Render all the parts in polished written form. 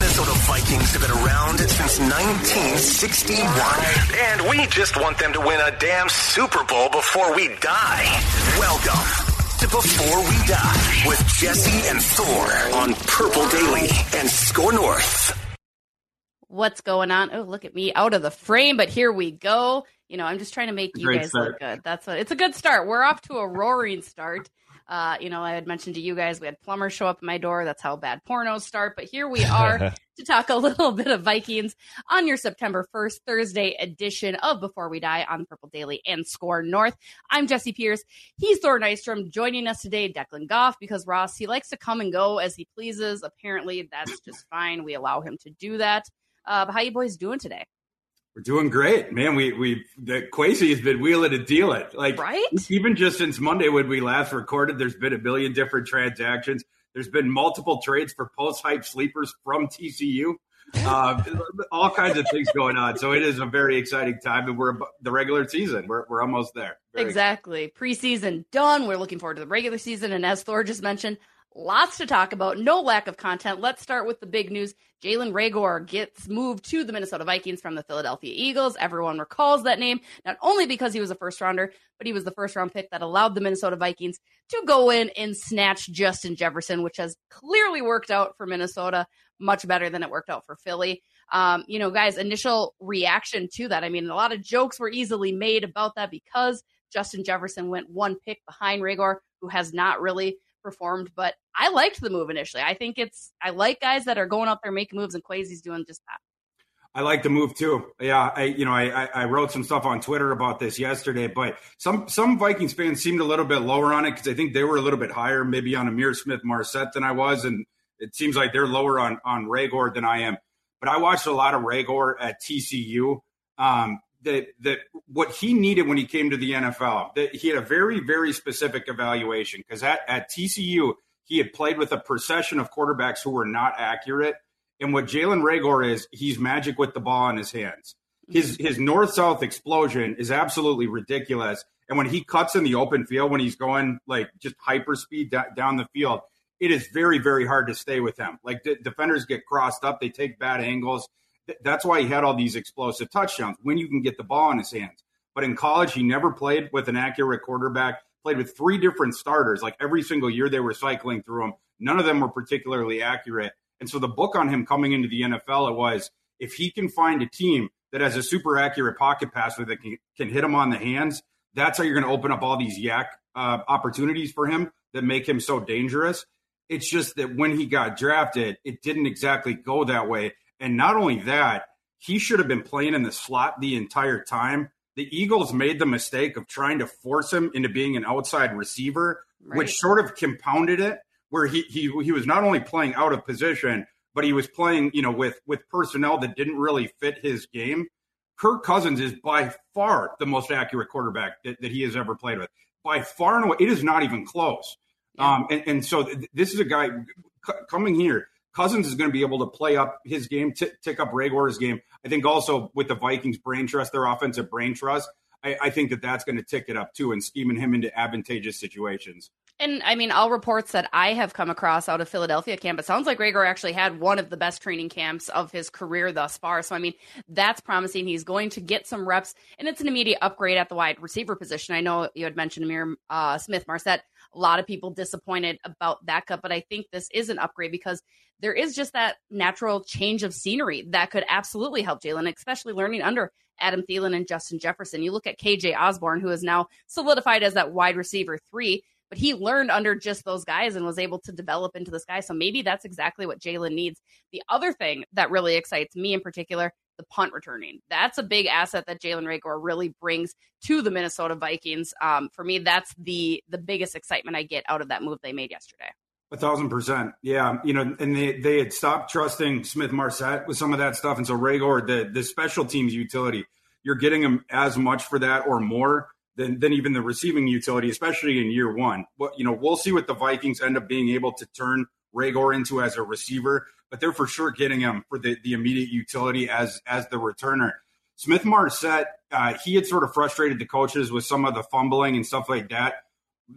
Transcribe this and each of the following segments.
Minnesota Vikings have been around since 1961, and we just want them to win a damn Super Bowl before we die. Welcome to Before We Die with Jesse and Thor on Purple Daily and Score North. What's going on? Oh, look at me out of the frame, but here we go. You know, I'm just trying to make you guys look good. That's what it's a good start. We're off to a roaring start. You know, I had mentioned to you guys, we had plumbers show up at my door. That's how bad pornos start. But here we are to talk a little bit of Vikings on your September 1st, Thursday edition of Before We Die on Purple Daily and Score North. I'm Jesse Pierce. He's Thor Nystrom. Joining us today, Declan Goff, because Ross, he likes to come and go as he pleases. Apparently, that's just fine. We allow him to do that. But how you boys doing today? We're doing great, man. The Kwesi has been wheeling and dealing. Like, right? Even just since Monday when we last recorded, there's been a billion different transactions. There's been multiple trades for post-hype sleepers from TCU. All kinds of things going on. So it is a very exciting time, and we're the regular season. We're almost there. Exactly. Preseason done. We're looking forward to the regular season. And as Thor just mentioned, lots to talk about. No lack of content. Let's start with the big news. Jalen Reagor gets moved to the Minnesota Vikings from the Philadelphia Eagles. Everyone recalls that name, not only because he was a first-rounder, but he was the first-round pick that allowed the Minnesota Vikings to go in and snatch Justin Jefferson, which has clearly worked out for Minnesota much better than it worked out for Philly. You know, guys, initial reaction to that. I mean, a lot of jokes were easily made about that because Justin Jefferson went one pick behind Reagor, who has not really performed, but I liked the move initially. I like guys that are going out there making moves, and Kwesi's doing just that. I like the move too. Yeah, I wrote some stuff on Twitter about this yesterday, but some Vikings fans seemed a little bit lower on it because I think they were a little bit higher, maybe on Amir Smith-Marsette than I was, and it seems like they're lower on Reagor than I am. But I watched a lot of Reagor at TCU. What he needed when he came to the NFL, that he had a very, very specific evaluation, because at TCU, he had played with a procession of quarterbacks who were not accurate. And what Jalen Reagor is, he's magic with the ball in his hands. His north-south explosion is absolutely ridiculous. And when he cuts in the open field, when he's going like just hyper speed down the field, it is very, very hard to stay with him. Like defenders get crossed up. They take bad angles. That's why he had all these explosive touchdowns, when you can get the ball in his hands. But in college, he never played with an accurate quarterback, played with three different starters. Like every single year they were cycling through him. None of them were particularly accurate. And so the book on him coming into the NFL, it was, if he can find a team that has a super accurate pocket passer that can hit him on the hands, that's how you're going to open up all these opportunities for him that make him so dangerous. It's just that when he got drafted, it didn't exactly go that way. And not only that, he should have been playing in the slot the entire time. The Eagles made the mistake of trying to force him into being an outside receiver, right, which sort of compounded it, where he was not only playing out of position, but he was playing, with personnel that didn't really fit his game. Kirk Cousins is by far the most accurate quarterback that he has ever played with. By far and away, it is not even close. Yeah. So this is a guy coming here. Cousins is going to be able to play up his game, tick up Reagor's game. I think also with the Vikings' brain trust, their offensive brain trust, I think that's going to tick it up too, and scheming him into advantageous situations. And, I mean, all reports that I have come across out of Philadelphia camp, it sounds like Reagor actually had one of the best training camps of his career thus far. So, I mean, that's promising. He's going to get some reps, and it's an immediate upgrade at the wide receiver position. I know you had mentioned Amir Smith-Marsette a lot of people disappointed about that cut, but I think this is an upgrade because there is just that natural change of scenery that could absolutely help Jalen, especially learning under Adam Thielen and Justin Jefferson. You look at KJ Osborne, who is now solidified as that wide receiver 3, but he learned under just those guys and was able to develop into this guy. So maybe that's exactly what Jalen needs. The other thing that really excites me in particular, the punt returning. That's a big asset that Jalen Reagor really brings to the Minnesota Vikings. For me, that's the biggest excitement I get out of that move they made yesterday. 1,000%. Yeah. You know, and they had stopped trusting Smith-Marsette with some of that stuff. And so Reagor, the special teams utility, you're getting him as much for that or more than even the receiving utility, especially in year one. But, you know, we'll see what the Vikings end up being able to turn Reagor into as a receiver, but they're for sure getting him for the immediate utility as the returner. Smith-Marsette, he had sort of frustrated the coaches with some of the fumbling and stuff like that.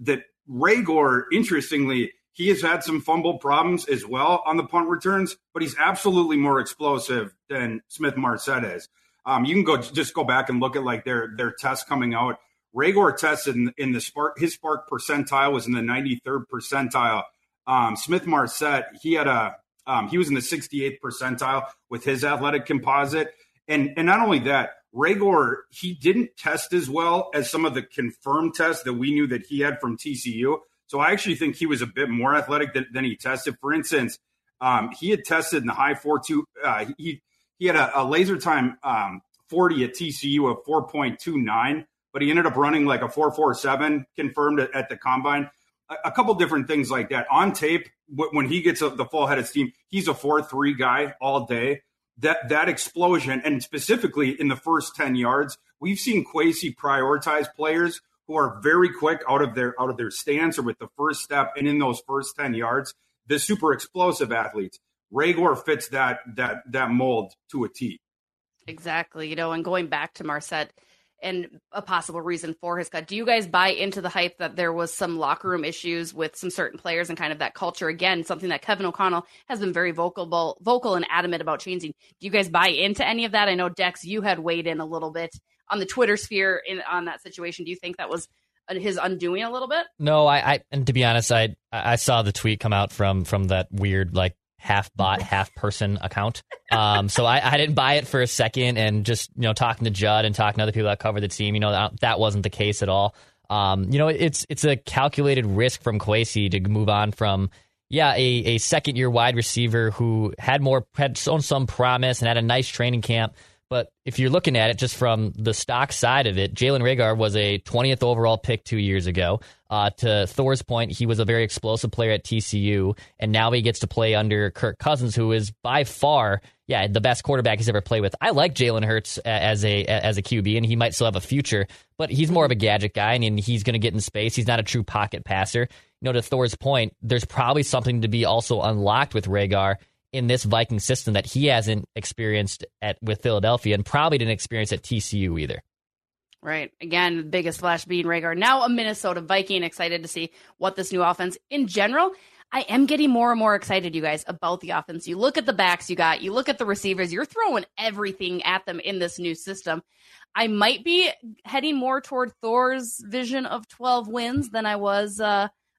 That Reagor, interestingly, he has had some fumble problems as well on the punt returns, but he's absolutely more explosive than Smith-Marsette is. You can go back and look at like their tests coming out. Reagor tested in the spark. His spark percentile was in the 93rd percentile. Smith-Marsette, he was in the 68th percentile with his athletic composite. And not only that, Reagor, he didn't test as well as some of the confirmed tests that we knew that he had from TCU. So I actually think he was a bit more athletic than he tested. For instance, he had tested in the high 4.2. He had a laser time 40 at TCU of 4.29. but he ended up running like a 4.47 confirmed at the combine. A couple different things like that. On tape, when he gets the full head of steam, he's a 4.3 guy all day. That explosion, and specifically in the first 10 yards, we've seen Kwesi prioritize players who are very quick out of their stance or with the first step, and in those first 10 yards, the super explosive athletes. Reagor fits that mold to a T. Exactly. You know, and going back to Marsette, and a possible reason for his cut. Do you guys buy into the hype that there was some locker room issues with some certain players and kind of that culture? Again, something that Kevin O'Connell has been very vocal and adamant about changing. Do you guys buy into any of that? I know, Dex, you had weighed in a little bit on the Twitter sphere on that situation. Do you think that was his undoing a little bit? No, and to be honest, I saw the tweet come out from that weird, like, half bot, half person account. So I didn't buy it for a second, and just, you know, talking to Judd and talking to other people that cover the team, you know, that wasn't the case at all. You know, it's a calculated risk from Kwesi to move on from, a second year wide receiver who had shown some promise and had a nice training camp. But if you're looking at it just from the stock side of it, Jalen Reagor was a 20th overall pick 2 years ago. To Thor's point, he was a very explosive player at TCU, and now he gets to play under Kirk Cousins, who is by far, the best quarterback he's ever played with. I like Jalen Hurts as a QB, and he might still have a future, but he's more of a gadget guy, and he's going to get in space. He's not a true pocket passer. You know, to Thor's point, there's probably something to be also unlocked with Reagor in this Viking system that he hasn't experienced with Philadelphia, and probably didn't experience at TCU either. Right. Again, the biggest flash being Reagor. Now a Minnesota Viking. Excited to see what this new offense in general. I am getting more and more excited, you guys, about the offense. You look at the backs you got, you look at the receivers, you're throwing everything at them in this new system. I might be heading more toward Thor's vision of 12 wins than I was,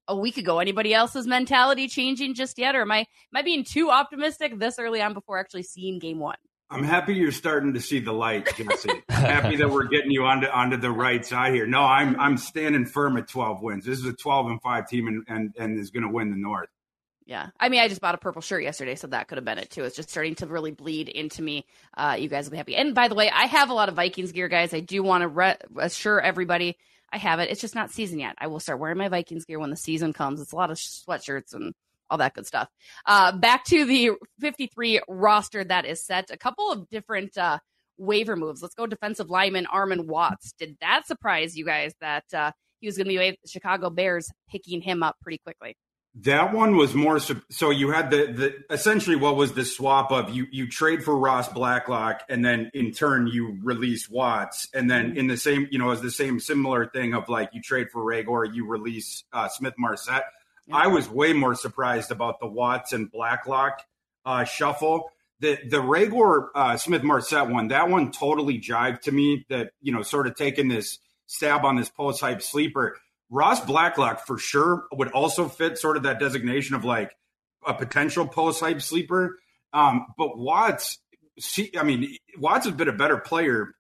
a week ago. Anybody else's mentality changing just yet, or am I being too optimistic this early on before actually seeing game one? I'm happy you're starting to see the light, Jesse. I'm happy that we're getting you onto the right side here. No, I'm standing firm at 12 wins. This is a 12-5 team, and is going to win the North. Yeah, I mean, I just bought a purple shirt yesterday, so that could have been it too. It's just starting to really bleed into me. You guys will be happy. And by the way, I have a lot of Vikings gear, guys. I do want to assure everybody. I have it. It's just not season yet. I will start wearing my Vikings gear when the season comes. It's a lot of sweatshirts and all that good stuff. Back to the 53 roster that is set. A couple of different waiver moves. Let's go defensive lineman Armon Watts. Did that surprise you guys that he was going to be waived? Chicago Bears picking him up pretty quickly. That one was more so you had the essentially what was the swap of you trade for Ross Blacklock, and then in turn you release Watts, and then in the same, you know, as the same similar thing of like you trade for Reagor, you release Smith-Marsette. Yeah. I was way more surprised about the Watts and Blacklock shuffle. The Reagor Smith-Marsette one, that one totally jived to me, that, you know, sort of taking this stab on this post-hype sleeper. Ross Blacklock for sure would also fit sort of that designation of like a potential post-hype sleeper. But Watts, Watts has been a better player,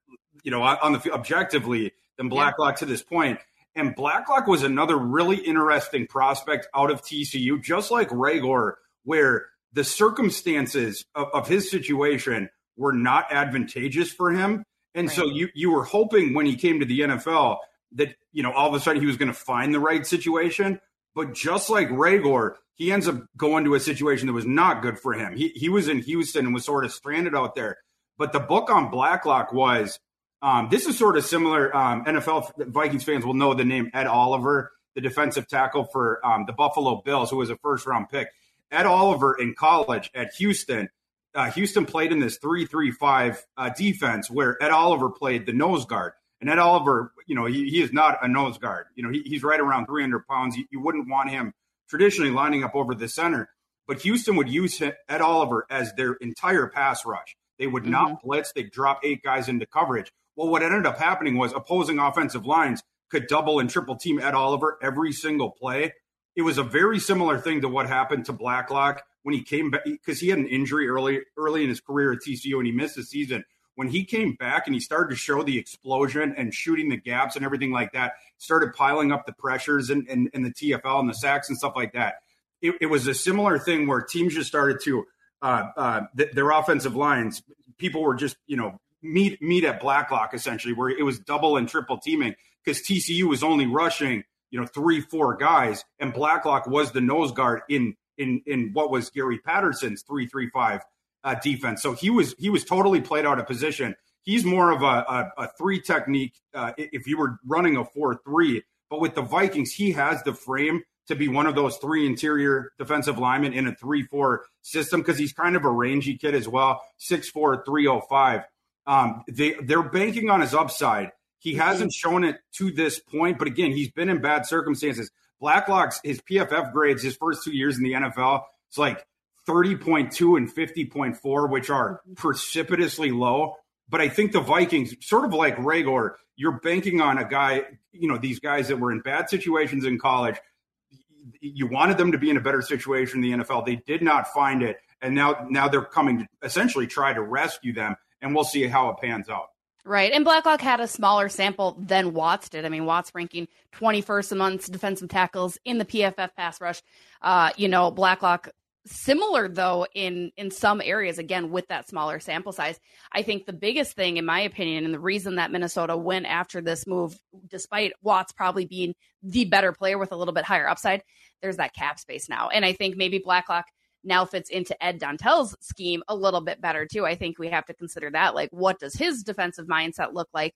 on the objectively than Blacklock to this point. And Blacklock was another really interesting prospect out of TCU, just like Reagor, where the circumstances of his situation were not advantageous for him. And so you were hoping when he came to the NFL that, all of a sudden he was going to find the right situation. But just like Reagor, he ends up going to a situation that was not good for him. He was in Houston and was sort of stranded out there. But the book on Blacklock was, this is sort of similar. NFL Vikings fans will know the name Ed Oliver, the defensive tackle for the Buffalo Bills, who was a first-round pick. Ed Oliver in college at Houston. Houston played in this 3-3-5 defense where Ed Oliver played the nose guard. And Ed Oliver, he is not a nose guard. He's right around 300 pounds. You wouldn't want him traditionally lining up over the center. But Houston would use Ed Oliver as their entire pass rush. They would not blitz. They'd drop 8 guys into coverage. Well, what ended up happening was opposing offensive lines could double and triple team Ed Oliver every single play. It was a very similar thing to what happened to Blacklock when he came back, because he had an injury early in his career at TCU and he missed the season. When he came back and he started to show the explosion and shooting the gaps and everything like that, started piling up the pressures and the TFL and the sacks and stuff like that. It was a similar thing where teams just started to their offensive lines. People were just, meet at Blacklock essentially, where it was double and triple teaming because TCU was only rushing, 3-4 guys, and Blacklock was the nose guard in what was Gary Patterson's 3-3-5 defense. So he was totally played out of position. He's more of a three technique if you were running a 4-3. But with the Vikings, he has the frame to be one of those three interior defensive linemen in a 3-4 system because he's kind of a rangy kid as well, 6'4", 305. They're banking on his upside. He hasn't shown it to this point, but again, he's been in bad circumstances. Blacklock's, his PFF grades, his first 2 years in the NFL, it's like 30.2 and 50.4, which are precipitously low. But I think the Vikings, sort of like Reagor, you're banking on a guy, these guys that were in bad situations in college. You wanted them to be in a better situation in the NFL. They did not find it. And now they're coming to essentially try to rescue them. And we'll see how it pans out. Right. And Blacklock had a smaller sample than Watts did. I mean, Watts ranking 21st amongst defensive tackles in the PFF pass rush. Blacklock similar, though, in some areas, again, with that smaller sample size. I think the biggest thing, in my opinion, and the reason that Minnesota went after this move, despite Watts probably being the better player with a little bit higher upside, there's that cap space now. And I think maybe Blacklock now fits into Ed Donatell's scheme a little bit better too. I think we have to consider that, like, what does his defensive mindset look like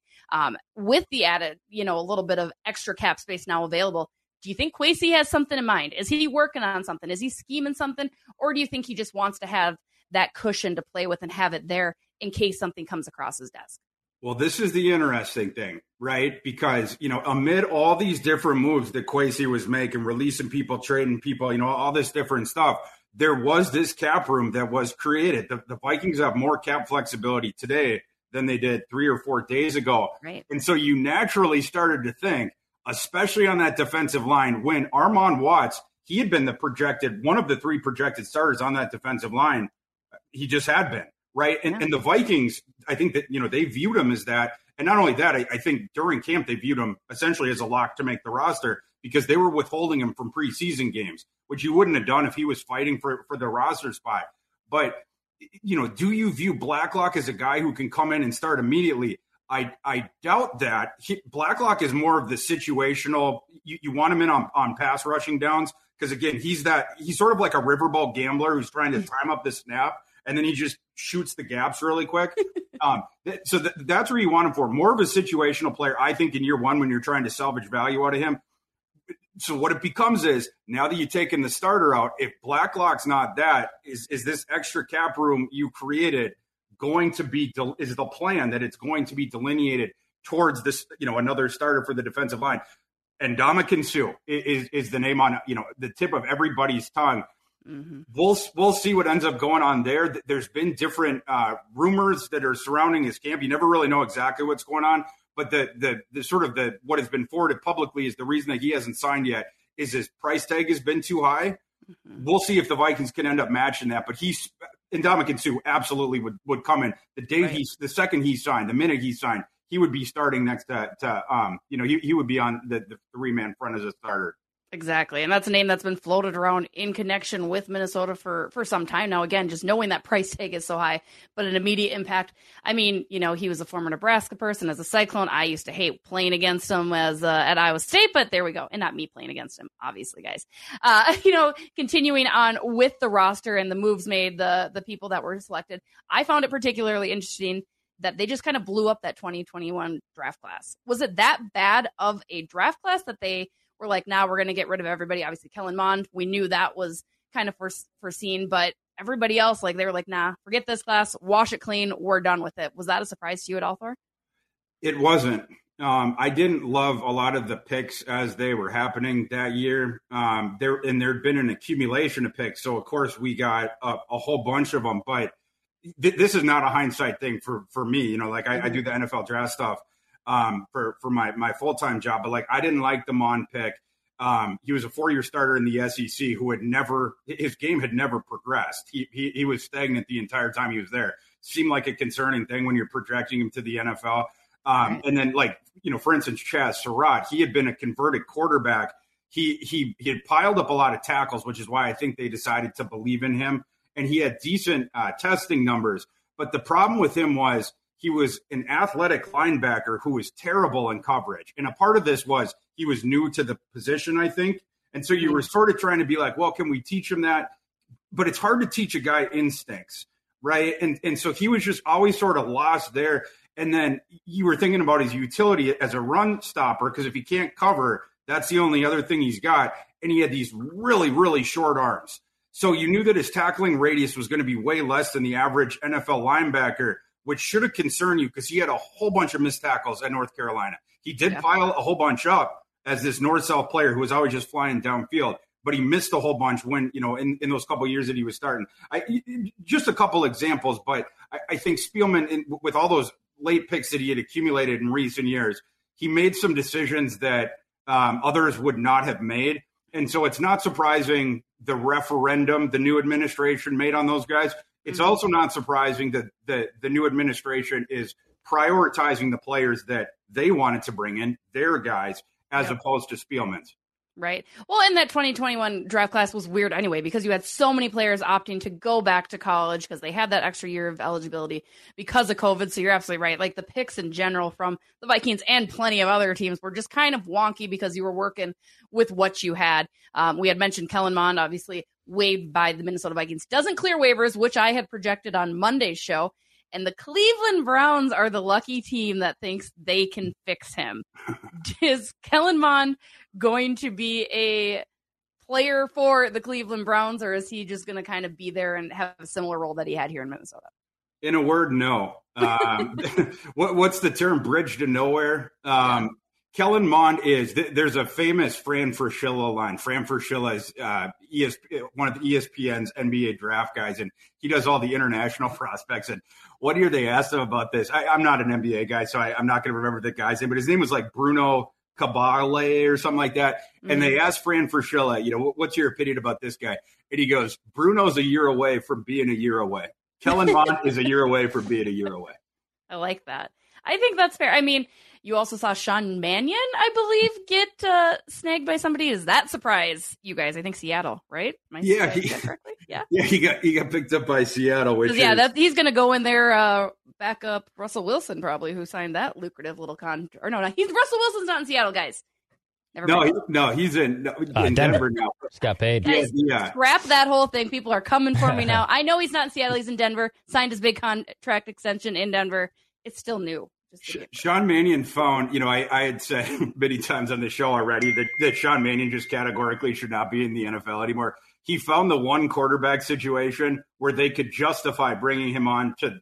with the added, a little bit of extra cap space now available. Do you think Kwesi has something in mind? Is he working on something? Is he scheming something? Or do you think he just wants to have that cushion to play with and have it there in case something comes across his desk? Well, this is the interesting thing, right? Because, amid all these different moves that Kwesi was making, releasing people, trading people, all this different stuff, there was this cap room that was created. The Vikings have more cap flexibility today than they did 3 or 4 days ago. Right. And so you naturally started to think, especially on that defensive line, when Armon Watts, he had been one of the 3 projected starters on that defensive line. He just had been, right? And, and the Vikings, I think that, they viewed him as that. And not only that, I think during camp, they viewed him essentially as a lock to make the roster because they were withholding him from preseason games, which you wouldn't have done if he was fighting for the roster spot. But, do you view Blacklock as a guy who can come in and start immediately? I doubt that. Blacklock is more of the situational. You want him in on pass rushing downs because, again, he's sort of like a riverboat gambler who's trying to time up the snap, and then he just shoots the gaps really quick. So that's where you want him for. More of a situational player, I think, in year one when you're trying to salvage value out of him. So what it becomes is, now that you've taken the starter out, if Blacklock's not that, is this extra cap room you created going to be is the plan that it's going to be delineated towards this, another starter for the defensive line? And Ndamukong Suh is the name on, the tip of everybody's tongue. Mm-hmm. We'll see what ends up going on there. There's been different rumors that are surrounding his camp. You never really know exactly what's going on. But the sort of the what has been forwarded publicly is the reason that he hasn't signed yet is his price tag has been too high. Mm-hmm. We'll see if the Vikings can end up matching that. But he's Ndamukong Suh absolutely would come in the day right. The minute he signed, he would be starting next to he would be on the three-man front as a starter. Exactly. And that's a name that's been floated around in connection with Minnesota for some time now. Again, just knowing that price tag is so high, but an immediate impact. I mean, you know, he was a former Nebraska person as a Cyclone. I used to hate playing against him at Iowa State, but there we go. And not me playing against him, obviously, guys. Continuing on with the roster and the moves made, the people that were selected, I found it particularly interesting that they just kind of blew up that 2021 draft class. Was it that bad of a draft class that they were like, now we're going to get rid of everybody? Obviously, Kellen Mond, we knew that was kind of foreseen, but everybody else, like, they were like, nah, forget this class, wash it clean, we're done with it. Was that a surprise to you at all, Thor? It wasn't. I didn't love a lot of the picks as they were happening that year. There'd been an accumulation of picks, so of course we got a whole bunch of them, but this is not a hindsight thing for me. You know, like I do the NFL draft stuff for my full-time job, but like, I didn't like the Mond pick. He was a four-year starter in the SEC who his game had never progressed. He was stagnant the entire time he was there. Seemed like a concerning thing when you're projecting him to the NFL. Right. And then, like, you know, for instance, Chaz Surratt, he had been a converted quarterback. He had piled up a lot of tackles, which is why I think they decided to believe in him. And he had decent testing numbers. But the problem with him was he was an athletic linebacker who was terrible in coverage. And a part of this was he was new to the position, I think. And so you were sort of trying to be like, well, can we teach him that? But it's hard to teach a guy instincts, right? And so he was just always sort of lost there. And then you were thinking about his utility as a run stopper, because if he can't cover, that's the only other thing he's got. And he had these really, really short arms. So you knew that his tackling radius was going to be way less than the average NFL linebacker, which should have concerned you because he had a whole bunch of missed tackles at North Carolina. He did pile a whole bunch up as this north-south player who was always just flying downfield, but he missed a whole bunch when, you know, in those couple of years that he was starting. Just a couple examples, but I think Spielman, with all those late picks that he had accumulated in recent years, he made some decisions that others would not have made. And so it's not surprising the referendum the new administration made on those guys. It's also not surprising that the new administration is prioritizing the players that they wanted to bring in, their guys, as opposed to Spielman's. Right. Well, and that 2021 draft class was weird anyway, because you had so many players opting to go back to college because they had that extra year of eligibility because of COVID. So you're absolutely right. Like, the picks in general from the Vikings and plenty of other teams were just kind of wonky because you were working with what you had. We had mentioned Kellen Mond, obviously waived by the Minnesota Vikings. Doesn't clear waivers, which I had projected on Monday's show. And the Cleveland Browns are the lucky team that thinks they can fix him. Is Kellen Mond going to be a player for the Cleveland Browns, or is he just going to kind of be there and have a similar role that he had here in Minnesota? In a word, no. What's the term? Bridge to nowhere? Kellen Mond is – there's a famous Fran Fraschilla line. Fran Fraschilla is one of the ESPN's NBA draft guys, and he does all the international prospects. And what year they asked him about this – I'm not an NBA guy, so I'm not going to remember the guy's name, but his name was like Bruno Cabale or something like that. Mm-hmm. And they asked Fran Fraschilla, you know, what's your opinion about this guy? And he goes, Bruno's a year away from being a year away. Kellen Mond is a year away from being a year away. I like that. I think that's fair. I mean – you also saw Sean Mannion, I believe, get snagged by somebody. Is that surprise, you guys? I think Seattle, right? He got picked up by Seattle. He's going to go in there, back up Russell Wilson, probably, who signed that lucrative little contract. Or no, Russell Wilson's not in Seattle, guys. He's in Denver now. Just got paid. Guys, scrap that whole thing. People are coming for me now. I know he's not in Seattle. He's in Denver. Signed his big contract extension in Denver. It's still new. Sean Mannion phone, you know, I had said many times on the show already that Sean Mannion just categorically should not be in the NFL anymore. He found the one quarterback situation where they could justify bringing him on to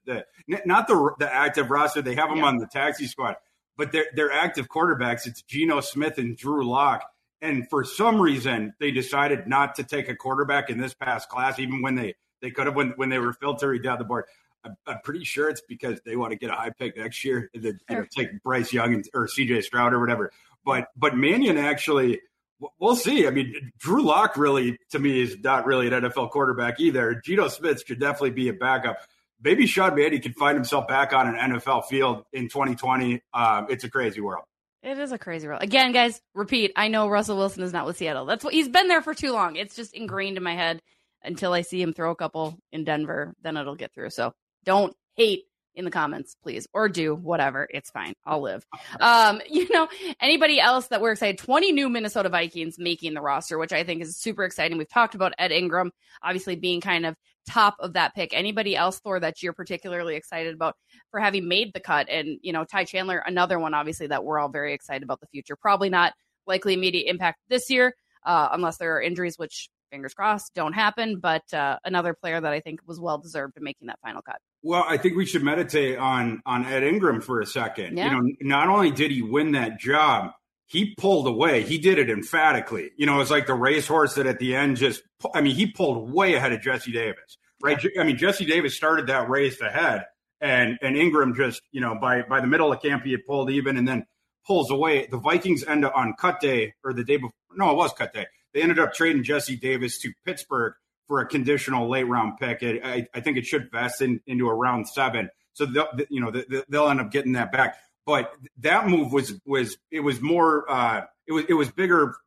not the active roster. They have him on the taxi squad, but they're active quarterbacks. It's Geno Smith and Drew Locke. And for some reason, they decided not to take a quarterback in this past class, even when they could have, when they were filtering down the board. I'm pretty sure it's because they want to get a high pick next year and then take Bryce Young or CJ Stroud or whatever. But Mannion actually, we'll see. I mean, Drew Locke really, to me, is not really an NFL quarterback either. Geno Smith should definitely be a backup. Maybe Sean Mannion can find himself back on an NFL field in 2020. It's a crazy world. It is a crazy world. Again, guys, repeat, I know Russell Wilson is not with Seattle. That's what he's been there for too long. It's just ingrained in my head until I see him throw a couple in Denver. Then it'll get through. So don't hate in the comments, please, or do whatever. It's fine. I'll live. Anybody else that we're excited, 20 new Minnesota Vikings making the roster, which I think is super exciting. We've talked about Ed Ingram, obviously being kind of top of that pick. Anybody else, Thor, that you're particularly excited about for having made the cut? And, you know, Ty Chandler, another one, obviously, that we're all very excited about the future. Probably not likely immediate impact this year, unless there are injuries, which fingers crossed don't happen, but another player that I think was well-deserved in making that final cut. Well, I think we should meditate on Ed Ingram for a second. Yeah. You know, not only did he win that job, he pulled away. He did it emphatically. You know, it's like the racehorse that at the end just, I mean, he pulled way ahead of Jesse Davis, right? Yeah. I mean, Jesse Davis started that race ahead, and Ingram just, you know, by the middle of camp, he had pulled even and then pulls away. The Vikings end up on cut day, or the day before. No, it was cut day. They ended up trading Jesse Davis to Pittsburgh for a conditional late-round pick. I think it should vest into a round 7. So they'll end up getting that back. But that move was bigger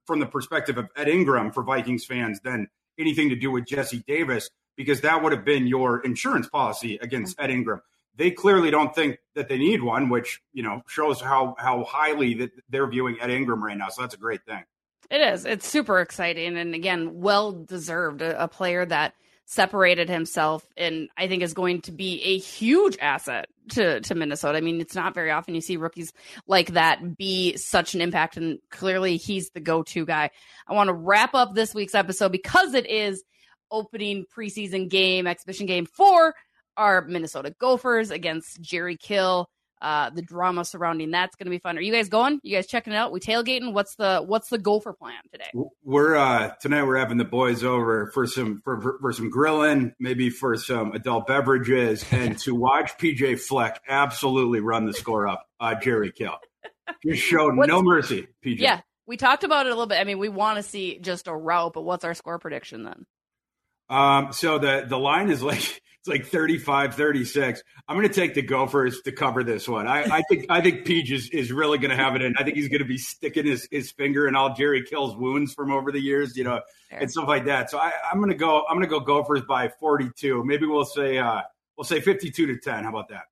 from the perspective of Ed Ingram for Vikings fans than anything to do with Jesse Davis, because that would have been your insurance policy against Ed Ingram. They clearly don't think that they need one, which, you know, shows how highly that they're viewing Ed Ingram right now. So that's a great thing. It is. It's super exciting. And again, well-deserved, a player that separated himself and I think is going to be a huge asset to Minnesota. I mean, it's not very often you see rookies like that be such an impact. And clearly he's the go-to guy. I want to wrap up this week's episode because it is opening preseason game, exhibition game for our Minnesota Gophers against Jerry Kill. The drama surrounding that's going to be fun. Are you guys going? You guys checking it out? We tailgating? What's the Gopher plan today? We're tonight we're having the boys over for some grilling, maybe for some adult beverages, and to watch PJ Fleck absolutely run the score up. Jerry Kill just showed no mercy. PJ. Yeah, we talked about it a little bit. I mean, we want to see just a rout, but what's our score prediction then? So the line is like. It's like 35-36. I'm going to take the Gophers to cover this one. I think Peach is really going to have it in. I think he's going to be sticking his finger in all Jerry Kill's wounds from over the years, you know, and stuff like that. So I'm going to go Gophers by 42. Maybe we'll say 52-10. How about that?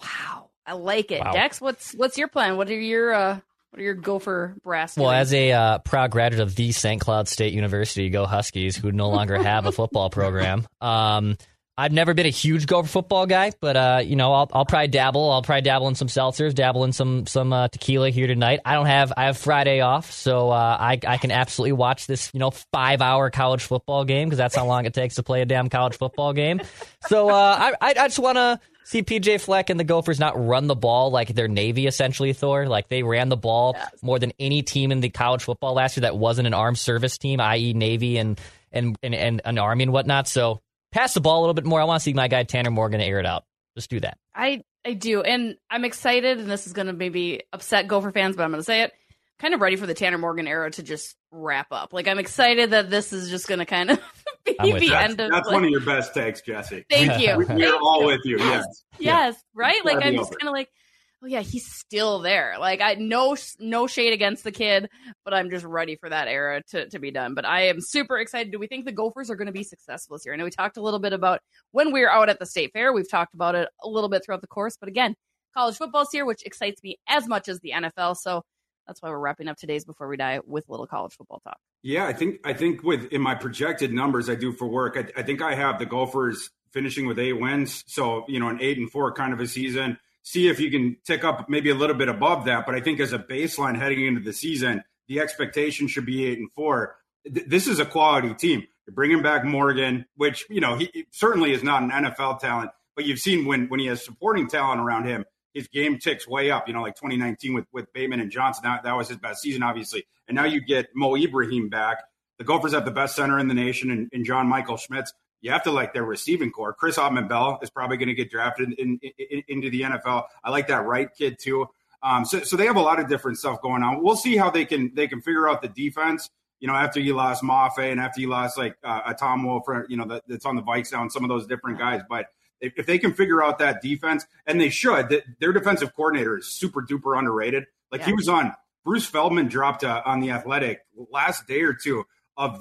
Wow, I like it. Wow. Dex, what's your plan? What are your Gopher brass? Well, as a proud graduate of the St. Cloud State University, go Huskies, who no longer have a football program. I've never been a huge Gopher football guy, but you know, I'll probably dabble. I'll probably dabble in some seltzers, dabble in some tequila here tonight. I have Friday off, so I can absolutely watch this, you know, 5-hour college football game because that's how long it takes to play a damn college football game. So I just want to see PJ Fleck and the Gophers not run the ball like their Navy, essentially, Thor. Like, they ran the ball more than any team in the college football last year that wasn't an armed service team, i.e. Navy and an Army and whatnot. So. Pass the ball a little bit more. I want to see my guy Tanner Morgan air it out. Just do that. I do. And I'm excited, and this is going to maybe upset Gopher fans, but I'm going to say it. Kind of ready for the Tanner Morgan era to just wrap up. Like, I'm excited that this is just going to kind of be the end of it. That's one of your best takes, Jesse. Thank you. We're all with you. Yes. Yes. Right? Like, I'm just kind of like, oh, yeah, he's still there. Like, I no shade against the kid, but I'm just ready for that era to be done. But I am super excited. Do we think the Gophers are going to be successful this year? I know we talked a little bit about when we were out at the State Fair. We've talked about it a little bit throughout the course. But again, college football's here, which excites me as much as the NFL. So that's why we're wrapping up today's Before We Die with a little college football talk. Yeah, I think in my projected numbers I do for work, I think I have the Gophers finishing with 8 wins. So, you know, an 8-4 kind of a season. See if you can tick up maybe a little bit above that. But I think as a baseline heading into the season, the expectation should be 8-4. This is a quality team. You're bringing back Morgan, which, you know, he certainly is not an NFL talent. But you've seen when he has supporting talent around him, his game ticks way up. You know, like 2019 with Bateman and Johnson, that was his best season, obviously. And now you get Mo Ibrahim back. The Gophers have the best center in the nation in John Michael Schmitz. you have to like their receiving core. Chris Audman-Bell is probably going to get drafted into the NFL. I like that Wright kid too. So they have a lot of different stuff going on. We'll see how they can figure out the defense. You know, after you lost Mafe and after you lost like a Tom Wolf, you know, that's on the Vikes now and some of those different guys. But if they can figure out that defense, and they should, their defensive coordinator is super duper underrated. Like yeah. He was on Bruce Feldman dropped on the Athletic last day or two of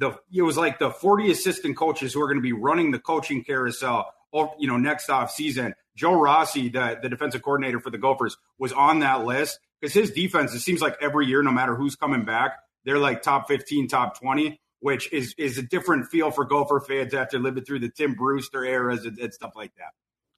it was like the 40 assistant coaches who are going to be running the coaching carousel, you know, next off season. Joe Rossi, the defensive coordinator for the Gophers, was on that list because his defense, it seems like every year, no matter who's coming back, they're like top 15, top 20, which is a different feel for Gopher fans after living through the Tim Brewster eras and stuff like that.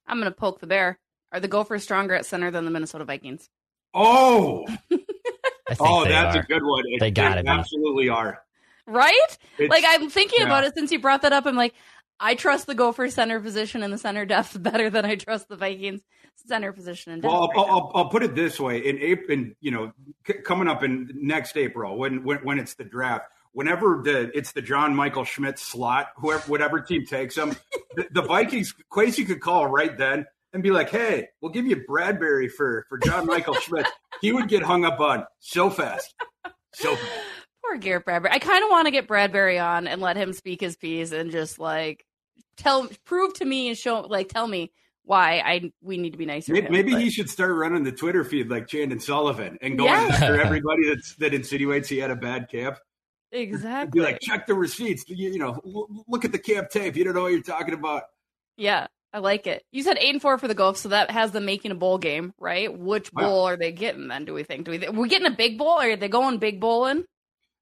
I'm going to poke the bear. Are the Gophers stronger at center than the Minnesota Vikings? Oh, that's a good one. They got it. Absolutely are. Right? Like I'm thinking about it since you brought that up. I'm like, I trust the Gopher center position and the center depth better than I trust the Vikings center position. And well, I'll put it this way: coming up in next April, when it's the draft, whenever it's the John Michael Schmidt slot, whatever team takes him, the Vikings, Kwesi could call right then and be like, "Hey, we'll give you Bradbury for John Michael Schmidt." He would get hung up on so fast. Poor Garrett Bradbury. I kind of want to get Bradbury on and let him speak his piece and just like prove to me and show, like, tell me why we need to be nicer. Maybe he should start running the Twitter feed like Chandon Sullivan and going after everybody that insinuates he had a bad camp. Exactly. Be like, check the receipts. You know, look at the camp tape. You don't know what you're talking about. Yeah, I like it. You said 8-4 for the Gophers, so that has them making a bowl game, right? Which bowl are they getting then? Do we think? Are we getting a big bowl? Or are they going big bowling?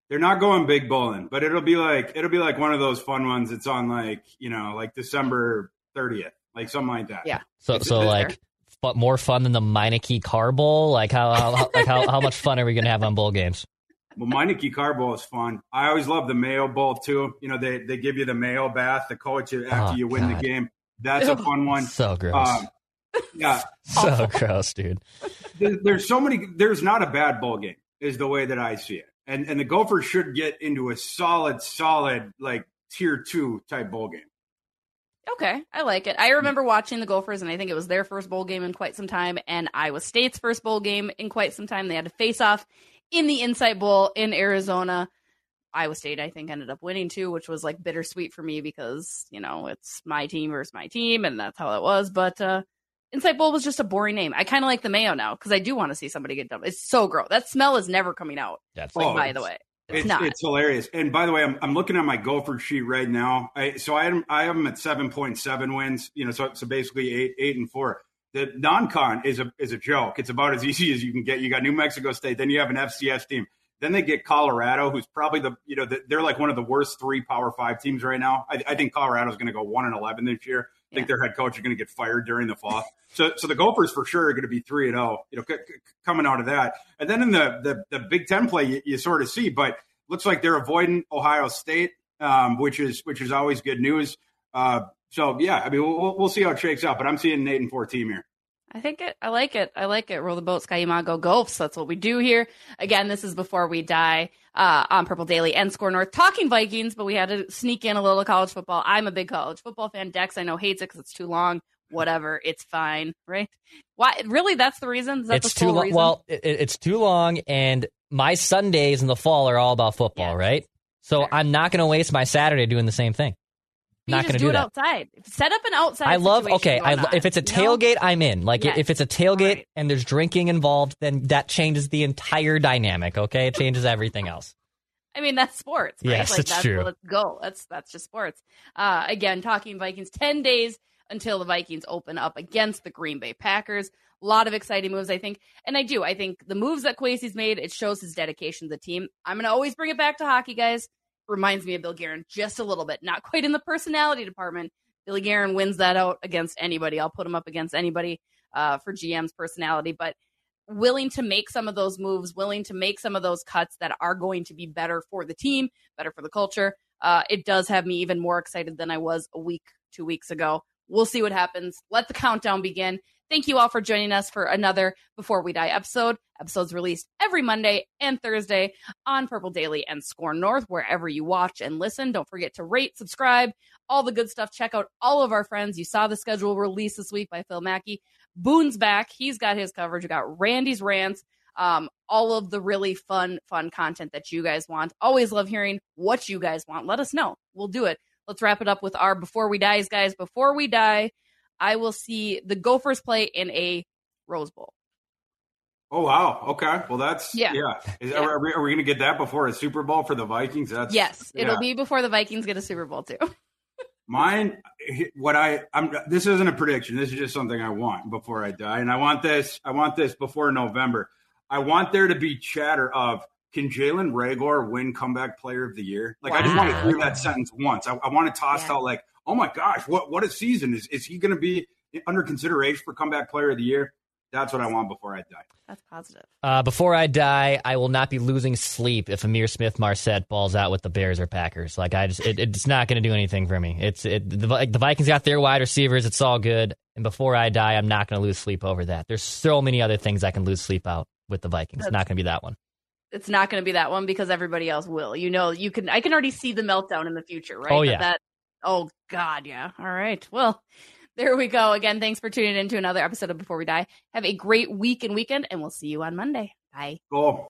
They're not going big bowling, but it'll be like one of those fun ones. It's on like, you know, like December 30th, like something like that. Yeah. So like, but more fun than the Meineke Car Bowl. Like how like how much fun are we gonna have on bowl games? Well, Meineke Car Bowl is fun. I always love the Mayo Bowl too. You know, they give you the Mayo bath, the coach after you win the game. That's a fun one. So gross. Yeah. So gross, dude. There's not a bad bowl game is the way that I see it. And the Gophers should get into a solid, like, tier 2 type bowl game. Okay, I like it. I remember watching the Gophers, and I think it was their first bowl game in quite some time, and Iowa State's first bowl game in quite some time. They had to face off in the Insight Bowl in Arizona. Iowa State, I think, ended up winning, too, which was, like, bittersweet for me because, you know, it's my team versus my team, and that's how it was. But Insight Bowl was just a boring name. I kind of like the Mayo now because I do want to see somebody get dumped. It's so gross. That smell is never coming out. That's like, by the way, it's not. It's hilarious. And by the way, I'm looking at my Gopher sheet right now. I have them at 7.7 wins. You know, so basically 8-4. The non-con is a joke. It's about as easy as you can get. You got New Mexico State, then you have an FCS team, then they get Colorado, who's probably they're like one of the worst three Power 5 teams right now. I think Colorado's going to go 1-11 this year. I think their head coach is going to get fired during the fall. So the Gophers for sure are going to be 3-0, you know, coming out of that. And then in the Big Ten play, you sort of see, but looks like they're avoiding Ohio State, which is always good news. I mean, we'll see how it shakes out, but I'm seeing an 8-4 team here. I like it. Roll the boat, Sky Imago, Gophs. That's what we do here. Again, this is Before We Die on Purple Daily and Score North. Talking Vikings, but we had to sneak in a little college football. I'm a big college football fan. Dex, I know, hates it because it's too long. Whatever, it's fine, right? Why? Really, that's the reason? Is that it's the full reason? Well, it's too long, and my Sundays in the fall are all about football, right? So fair. I'm not going to waste my Saturday doing the same thing. Not going to do it outside. Set up an outside. I love. Okay, if it's a tailgate, I'm in. Like if it's a tailgate and there's drinking involved, then that changes the entire dynamic. Okay, it changes everything else. I mean, that's sports. Right? Yes, like, that's true. Let's go. That's just sports. Again, talking Vikings. 10 days until the Vikings open up against the Green Bay Packers. A lot of exciting moves, I think. And I do. I think the moves that Kwesi's made, it shows his dedication to the team. I'm going to always bring it back to hockey, guys. Reminds me of Bill Guerin just a little bit. Not quite in the personality department. Billy Guerin wins that out against anybody. I'll put him up against anybody for GM's personality, but willing to make some of those moves, willing to make some of those cuts that are going to be better for the team, better for the culture. It does have me even more excited than I was 2 weeks ago. We'll see what happens. Let the countdown begin. Thank you all for joining us for another Before We Die episode. Episodes released every Monday and Thursday on Purple Daily and Score North, wherever you watch and listen. Don't forget to rate, subscribe, all the good stuff. Check out all of our friends. You saw the schedule released this week by Phil Mackey. Boone's back. He's got his coverage. We got Randy's rants. All of the really fun content that you guys want. Always love hearing what you guys want. Let us know. We'll do it. Let's wrap it up with our Before We Dies, guys. Before we die, I will see the Gophers play in a Rose Bowl. Oh, wow. Okay. Well, that's, yeah. Are we going to get that before a Super Bowl for the Vikings? It'll be before the Vikings get a Super Bowl too. This isn't a prediction. This is just something I want before I die. And I want this before November. I want there to be chatter of, can Jalen Reagor win comeback player of the year? Like, wow. I just want to hear that sentence once. I want to toss out like, oh my gosh, what a season. Is he going to be under consideration for comeback player of the year? That's what I want before I die. That's positive. Before I die, I will not be losing sleep if Amir Smith-Marsette balls out with the Bears or Packers. Like, it's not going to do anything for me. The Vikings got their wide receivers. It's all good. And before I die, I'm not going to lose sleep over that. There's so many other things I can lose sleep out with the Vikings. It's not going to be that one. It's not going to be that one because everybody else will. You know, I can already see the meltdown in the future, right? Oh, yeah. Oh, God, yeah. All right. Well, there we go. Again, thanks for tuning in to another episode of Before We Die. Have a great week and weekend, and we'll see you on Monday. Bye. Cool.